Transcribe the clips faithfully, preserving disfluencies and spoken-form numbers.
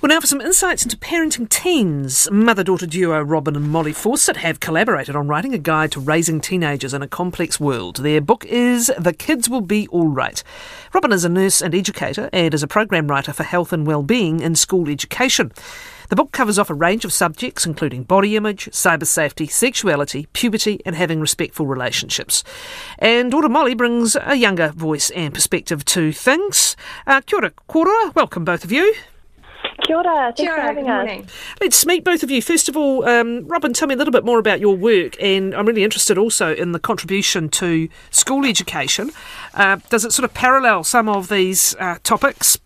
Well, now for some insights into parenting teens. Mother-daughter duo Robin and Molly Fawcett have collaborated on writing a guide to raising teenagers in a complex world. Their book is The Kids Will Be All Right. Robin is a nurse and educator and is a program writer for health and well-being in school education. The book covers off a range of subjects, including body image, cyber safety, sexuality, puberty, and having respectful relationships. And daughter Molly brings a younger voice and perspective to things. Uh, kia ora, kora. Welcome, both of you. Kia ora, thanks Kia ora, for having us. Let's meet both of you. First of all, um, Robin, tell me a little bit more about your work, and I'm really interested also in the contribution to school education. Uh, does it sort of parallel some of these uh, topics?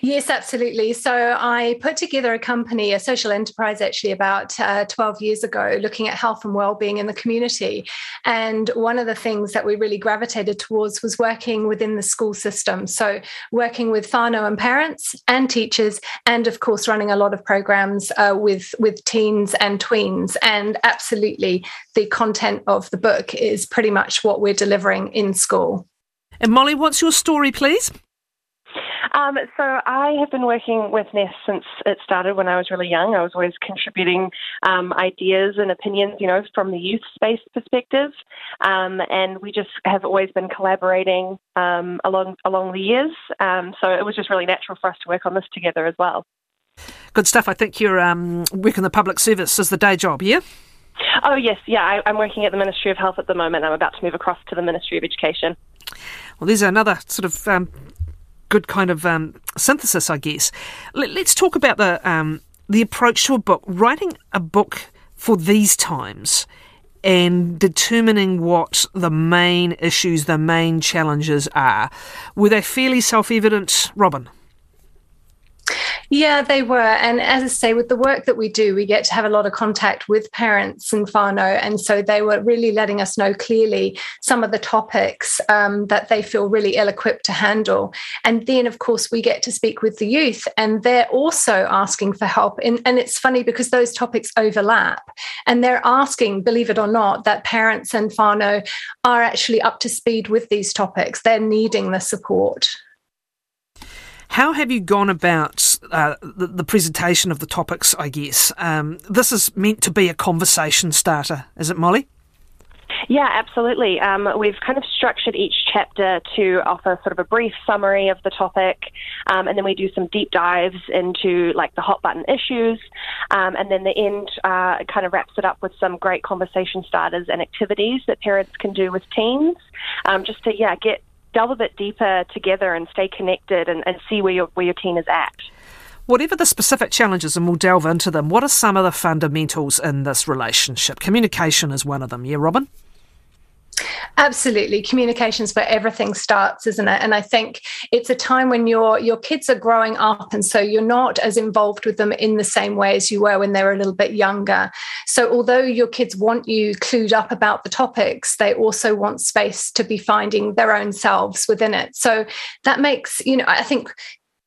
Yes, absolutely. So I put together a company, a social enterprise actually about uh, twelve years ago, looking at health and wellbeing in the community. And one of the things that we really gravitated towards was working within the school system. So working with whānau and parents and teachers, and of course running a lot of programs uh, with, with teens and tweens. And absolutely the content of the book is pretty much what we're delivering in school. And Molly, what's your story, please? Um, so I have been working with Ness since it started when I was really young. I was always contributing um, ideas and opinions, you know, from the youth space perspective. Um, and we just have always been collaborating um, along along the years. Um, so it was just really natural for us to work on this together as well. Good stuff. I think you're um, working the public service as the day job, yeah? Oh, yes. Yeah, I, I'm working at the Ministry of Health at the moment. I'm about to move across to the Ministry of Education. Well, there's another sort of... Um good kind of um, synthesis, I guess. Let's talk about the um, the approach to a book, writing a book for these times and determining what the main issues, the main challenges are. Were they fairly self-evident, Robin? Yeah, they were. And as I say, with the work that we do, we get to have a lot of contact with parents and whānau. And so they were really letting us know clearly some of the topics um, that they feel really ill-equipped to handle. And then, of course, we get to speak with the youth, and they're also asking for help. And, and it's funny because those topics overlap. And they're asking, believe it or not, that parents and whānau are actually up to speed with these topics. They're needing the support. How have you gone about uh, the, the presentation of the topics, I guess? Um, this is meant to be a conversation starter, is it, Molly? Yeah, absolutely. Um, we've kind of structured each chapter to offer sort of a brief summary of the topic, um, and then we do some deep dives into like the hot button issues, um, and then the end uh, kind of wraps it up with some great conversation starters and activities that parents can do with teens, um, just to, yeah, get delve a bit deeper together and stay connected and, and see where your where your teen is at. Whatever the specific challenges, and we'll delve into them, what are some of the fundamentals in this relationship? Communication is one of them, yeah, Robin? Absolutely. Communication's where everything starts, isn't it? And I think it's a time when your your kids are growing up, and so you're not as involved with them in the same way as you were when they were a little bit younger. So although your kids want you clued up about the topics, they also want space to be finding their own selves within it. So that makes, you know, I think...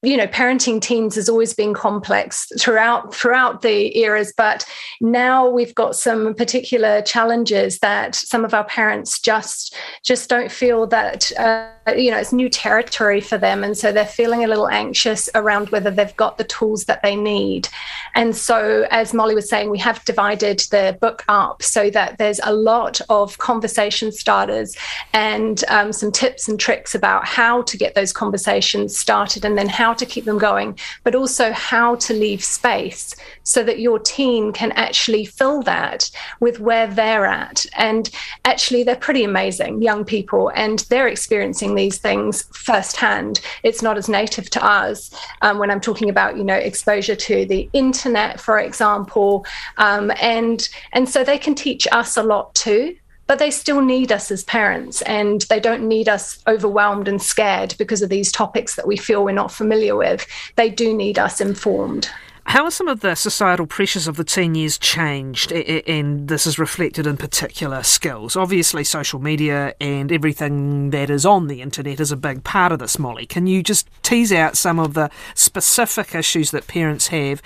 you know, parenting teens has always been complex throughout throughout the eras, but now we've got some particular challenges that some of our parents just just don't feel that, uh, you know, it's new territory for them. And so they're feeling a little anxious around whether they've got the tools that they need. And so, as Molly was saying, we have divided the book up so that there's a lot of conversation starters and um, some tips and tricks about how to get those conversations started and then how to keep them going, but also how to leave space so that your teen can actually fill that with where they're at. And actually, they're pretty amazing young people, and they're experiencing these things firsthand. It's not as native to us um, when I'm talking about, you know, exposure to the internet, for example. Um, and, and so they can teach us a lot too. But they still need us as parents, and they don't need us overwhelmed and scared because of these topics that we feel we're not familiar with. They do need us informed. How are some of the societal pressures of the teen years changed, and this is reflected in particular skills? Obviously, social media and everything that is on the internet is a big part of this, Molly. Can you just tease out some of the specific issues that parents have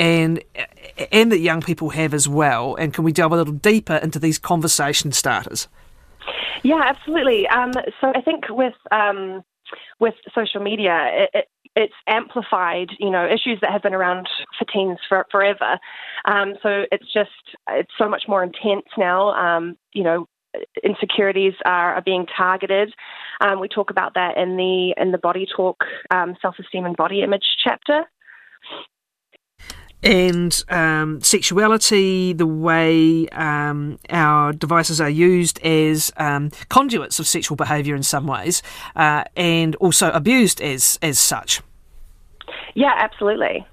and and that young people have as well, and can we delve a little deeper into these conversation starters? Yeah, absolutely. Um, so I think with um, with social media, it, it, it's amplified, you know, issues that have been around for teens for, forever. Um, so it's just, it's so much more intense now. Um, you know, insecurities are, are being targeted. Um, we talk about that in the in the Body Talk, um, self-esteem and body image chapter. And um, sexuality, the way um, our devices are used as um, conduits of sexual behaviour in some ways, uh, and also abused as, as such. Yeah, absolutely.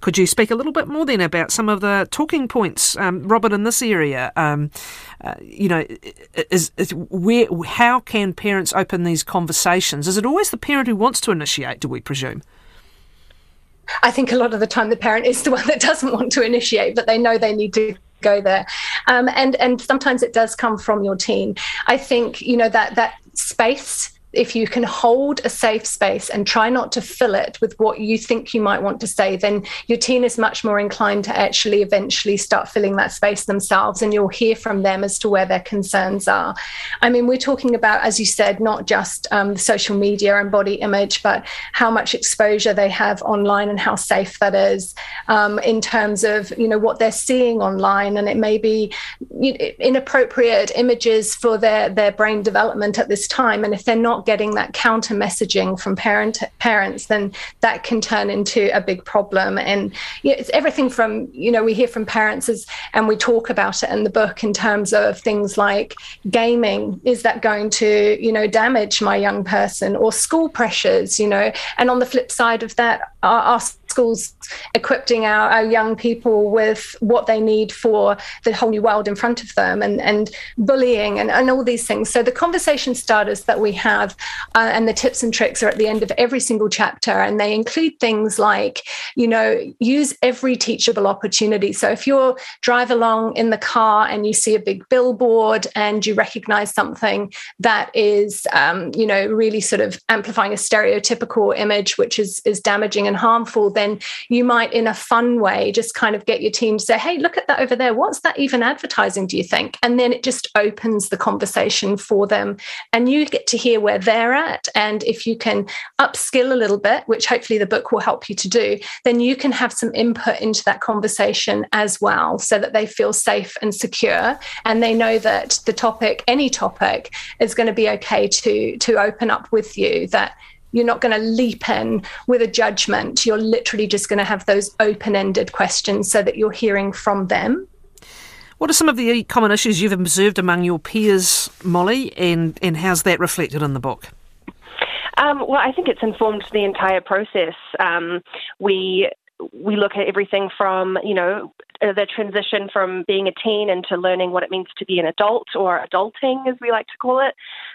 Could you speak a little bit more then about some of the talking points, um, Robert, in this area? Um, uh, you know, is, is where how can parents open these conversations? Is it always the parent who wants to initiate, do we presume? I think a lot of the time the parent is the one that doesn't want to initiate, but they know they need to go there. Um, and, and sometimes it does come from your teen. I think, you know, that that space, if you can hold a safe space and try not to fill it with what you think you might want to say, then your teen is much more inclined to actually eventually start filling that space themselves, and you'll hear from them as to where their concerns are. I mean, we're talking about, as you said, not just um, social media and body image, but how much exposure they have online and how safe that is um, in terms of, you know, what they're seeing online. And it may be inappropriate images for their, their brain development at this time. And if they're not getting that counter messaging from parent parents, then that can turn into a big problem. And it's everything from, you know, we hear from parents as, and we talk about it in the book in terms of things like gaming. Is that going to, you know, damage my young person? Or school pressures, you know? And on the flip side of that, our, our schools equipping our, our young people with what they need for the whole new world in front of them, and, and bullying and, and all these things. So the conversation starters that we have Uh, and the tips and tricks are at the end of every single chapter, and they include things like, you know, use every teachable opportunity. So if you drive along in the car and you see a big billboard and you recognize something that is, um, you know, really sort of amplifying a stereotypical image, which is, is damaging and harmful, then you might, in a fun way, just kind of get your team to say, hey, look at that over there. What's that even advertising, do you think? And then it just opens the conversation for them, and you get to hear where they're at. And if you can upskill a little bit, which hopefully the book will help you to do, then you can have some input into that conversation as well, so that they feel safe and secure, and they know that the topic, any topic, is going to be okay to, to open up with you, that you're not going to leap in with a judgment. You're literally just going to have those open-ended questions so that you're hearing from them. What are some of the common issues you've observed among your peers, Molly, and, and how's that reflected in the book? Um, well, I think it's informed the entire process. Um, we we look at everything from, you know, the transition from being a teen into learning what it means to be an adult, or adulting, as we like to call it.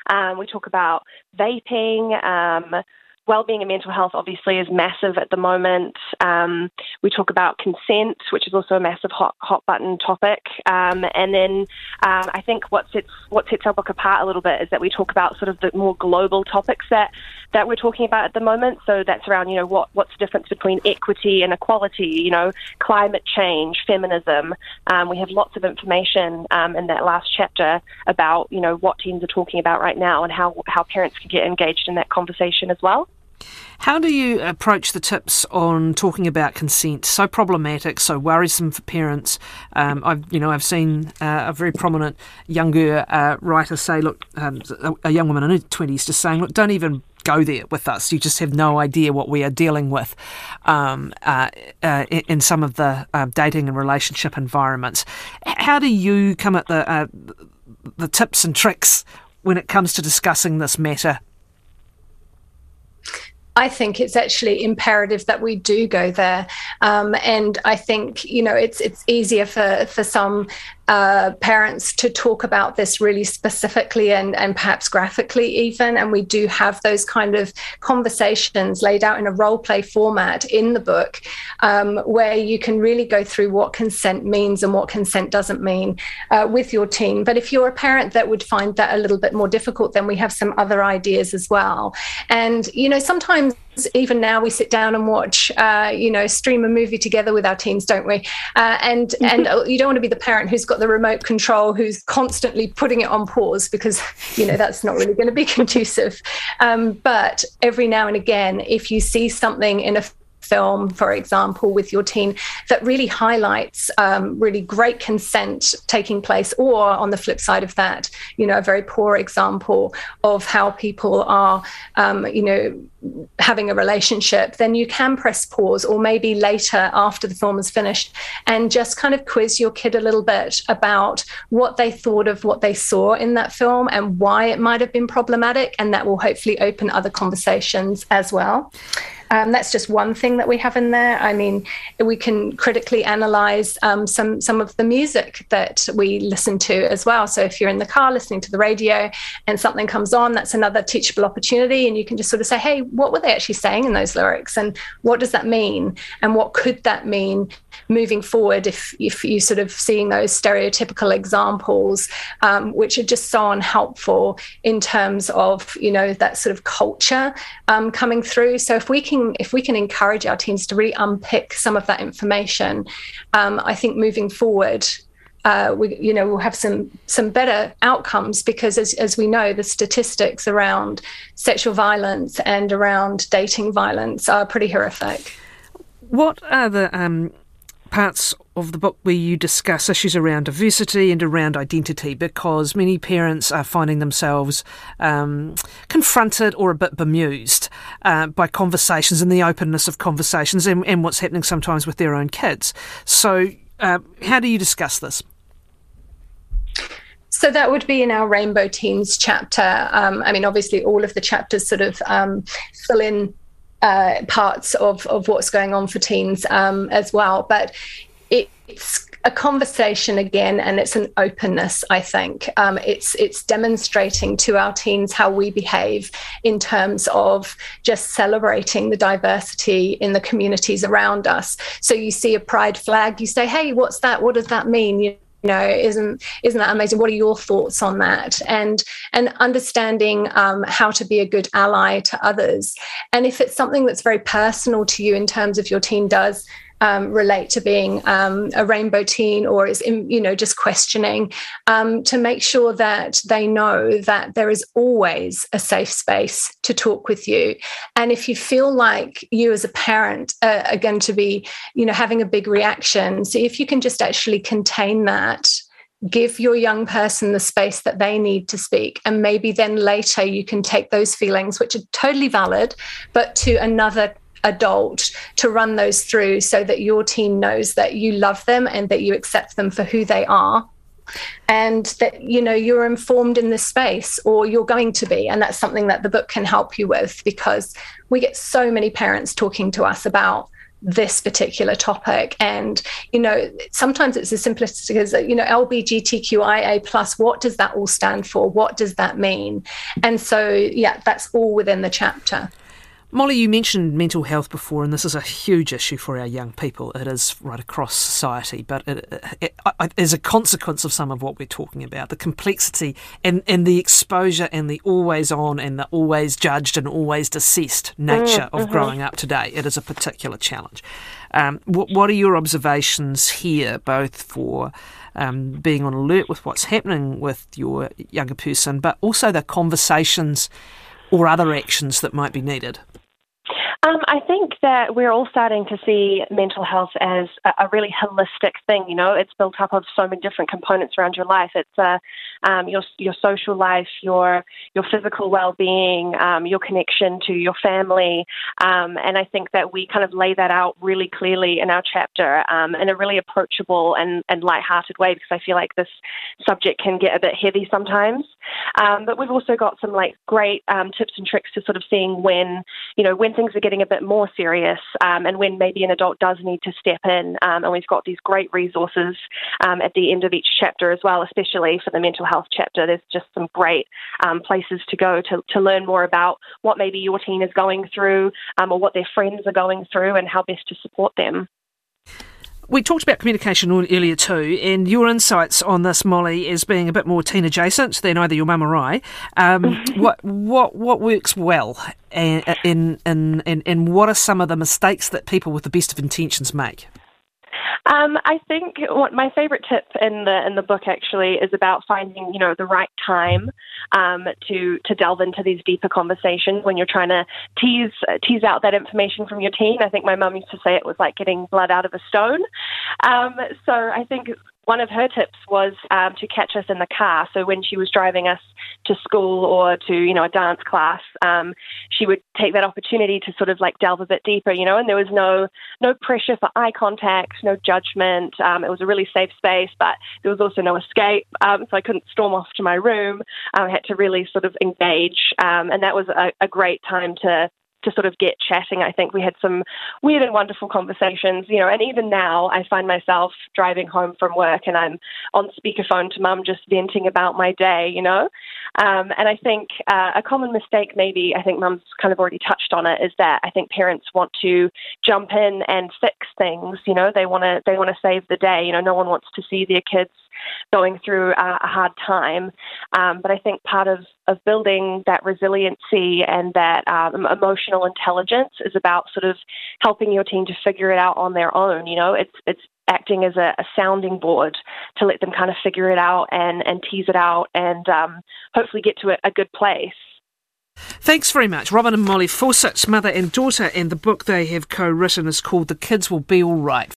Um, we talk about vaping. Um, Wellbeing and mental health obviously is massive at the moment. Um, we talk about consent, which is also a massive hot hot button topic. Um, and then um, I think what sets what sets our book apart a little bit is that we talk about sort of the more global topics that, that we're talking about at the moment. So that's around, you know, what what's the difference between equity and equality, you know, climate change, feminism. Um, we have lots of information um, in that last chapter about, you know, what teens are talking about right now, and how, how parents can get engaged in that conversation as well. How do you approach the tips on talking about consent? So problematic, so worrisome for parents. Um, I've, you know, I've seen uh, a very prominent younger uh, writer say, look, um, a young woman in her twenties just saying, look, don't even go there with us. You just have no idea what we are dealing with um, uh, uh, in some of the uh, dating and relationship environments. How do you come at the uh, the tips and tricks when it comes to discussing this matter? I think it's actually imperative that we do go there. Um, and I think, you know, it's it's easier for, for some uh, parents to talk about this really specifically and, and perhaps graphically even. And we do have those kind of conversations laid out in a role play format in the book, um, where you can really go through what consent means and what consent doesn't mean uh, with your teen. But if you're a parent that would find that a little bit more difficult, then we have some other ideas as well. And, you know, sometimes Even now we sit down and watch, uh, you know, stream a movie together with our teens, don't we? Uh, and mm-hmm. and you don't want to be the parent who's got the remote control, who's constantly putting it on pause, because, you know, that's not really going to be conducive. Um, but every now and again, if you see something in a film, for example, with your teen that really highlights um, really great consent taking place, or on the flip side of that, you know, a very poor example of how people are, um, you know, having a relationship, then you can press pause, or maybe later after the film is finished, and just kind of quiz your kid a little bit about what they thought of what they saw in that film and why it might have been problematic, and that will hopefully open other conversations as well. Um, that's just one thing that we have in there. I mean, we can critically analyse um, some some of the music that we listen to as well. So if you're in the car listening to the radio and something comes on, that's another teachable opportunity, and you can just sort of say, hey, what were they actually saying in those lyrics, and what does that mean, and what could that mean moving forward if, if you're sort of seeing those stereotypical examples, um, which are just so unhelpful in terms of, you know, that sort of culture um, coming through. So if we can If we can encourage our teens to really unpick some of that information, um, I think moving forward, uh, we, you know, we'll have some some better outcomes, because as, as we know, the statistics around sexual violence and around dating violence are pretty horrific. What are the um, parts of the book where you discuss issues around diversity and around identity? Because many parents are finding themselves um, confronted or a bit bemused uh, by conversations and the openness of conversations and, and what's happening sometimes with their own kids. So uh, how do you discuss this? So that would be in our Rainbow Teens chapter. Um, I mean, obviously all of the chapters sort of um, fill in uh, parts of, of what's going on for teens um, as well. But it's a conversation again, and it's an openness, I think. Um, it's it's demonstrating to our teens how we behave in terms of just celebrating the diversity in the communities around us. So you see a pride flag, you say, hey, what's that? What does that mean? You know, isn't isn't that amazing? What are your thoughts on that? And and understanding um, how to be a good ally to others. And if it's something that's very personal to you in terms of your teen does Um, relate to being um, a rainbow teen, or is, in, you know, just questioning, um, to make sure that they know that there is always a safe space to talk with you. And if you feel like you as a parent uh, are going to be, you know, having a big reaction, so if you can just actually contain that, give your young person the space that they need to speak, and maybe then later you can take those feelings, which are totally valid, but to another adult to run those through, so that your teen knows that you love them and that you accept them for who they are, and that, you know, you're informed in this space, or you're going to be. And that's something that the book can help you with, because we get so many parents talking to us about this particular topic. And, you know, sometimes it's as simplistic as, you know, L G B T Q I A plus, what does that all stand for? What does that mean? And so, yeah, that's all within the chapter. Molly, you mentioned mental health before, and this is a huge issue for our young people. It is right across society, but it, it, it is a consequence of some of what we're talking about, the complexity and, and the exposure and the always on and the always judged and always dissessed nature mm-hmm. of growing up today. It is a particular challenge. Um, what, what are your observations here, both for um, being on alert with what's happening with your younger person, but also the conversations or other actions that might be needed? Um, I think that we're all starting to see mental health as a, a really holistic thing. You know, it's built up of so many different components around your life. It's uh, um, your your social life, your your physical well-being, um, your connection to your family, um, and I think that we kind of lay that out really clearly in our chapter um, in a really approachable and and lighthearted way, because I feel like this subject can get a bit heavy sometimes. Um, but we've also got some like great um, tips and tricks to sort of seeing when you know when things are getting a bit more serious um, and when maybe an adult does need to step in. Um, and we've got these great resources um, at the end of each chapter as well, especially for the mental health chapter. There's just some great um, places to go to, to learn more about what maybe your teen is going through um, or what their friends are going through and how best to support them. We talked about communication earlier too, and your insights on this, Molly, as being a bit more teen adjacent than either your mum or I. Um, what what what works well, and and, and and and what are some of the mistakes that people with the best of intentions make? Um, I think what my favourite tip in the in the book actually is about finding, you know, the right time um, to to delve into these deeper conversations when you're trying to tease uh, tease out that information from your teen. I think my mum used to say it was like getting blood out of a stone. Um, so I think one of her tips was um, to catch us in the car. So when she was driving us to school or to, you know, a dance class, um, she would take that opportunity to sort of like delve a bit deeper, you know, and there was no no pressure for eye contact, no judgment. Um, it was a really safe space, but there was also no escape. Um, so I couldn't storm off to my room. I had to really sort of engage. Um, and that was a, a great time to to sort of get chatting. I think we had some weird and wonderful conversations, you know, and even now I find myself driving home from work and I'm on speakerphone to mum just venting about my day, you know. Um, and I think uh, a common mistake maybe, I think mum's kind of already touched on it, is that I think parents want to jump in and fix things, you know. They want to they want to save the day, you know. No one wants to see their kids going through a hard time. Um, but I think part of, of building that resiliency and that um, emotional intelligence is about sort of helping your team to figure it out on their own. You know, it's it's acting as a, a sounding board to let them kind of figure it out and, and tease it out and um, hopefully get to a, a good place. Thanks very much. Robin and Molly Fawcett, mother and daughter, and the book they have co-written is called The Kids Will Be All Right.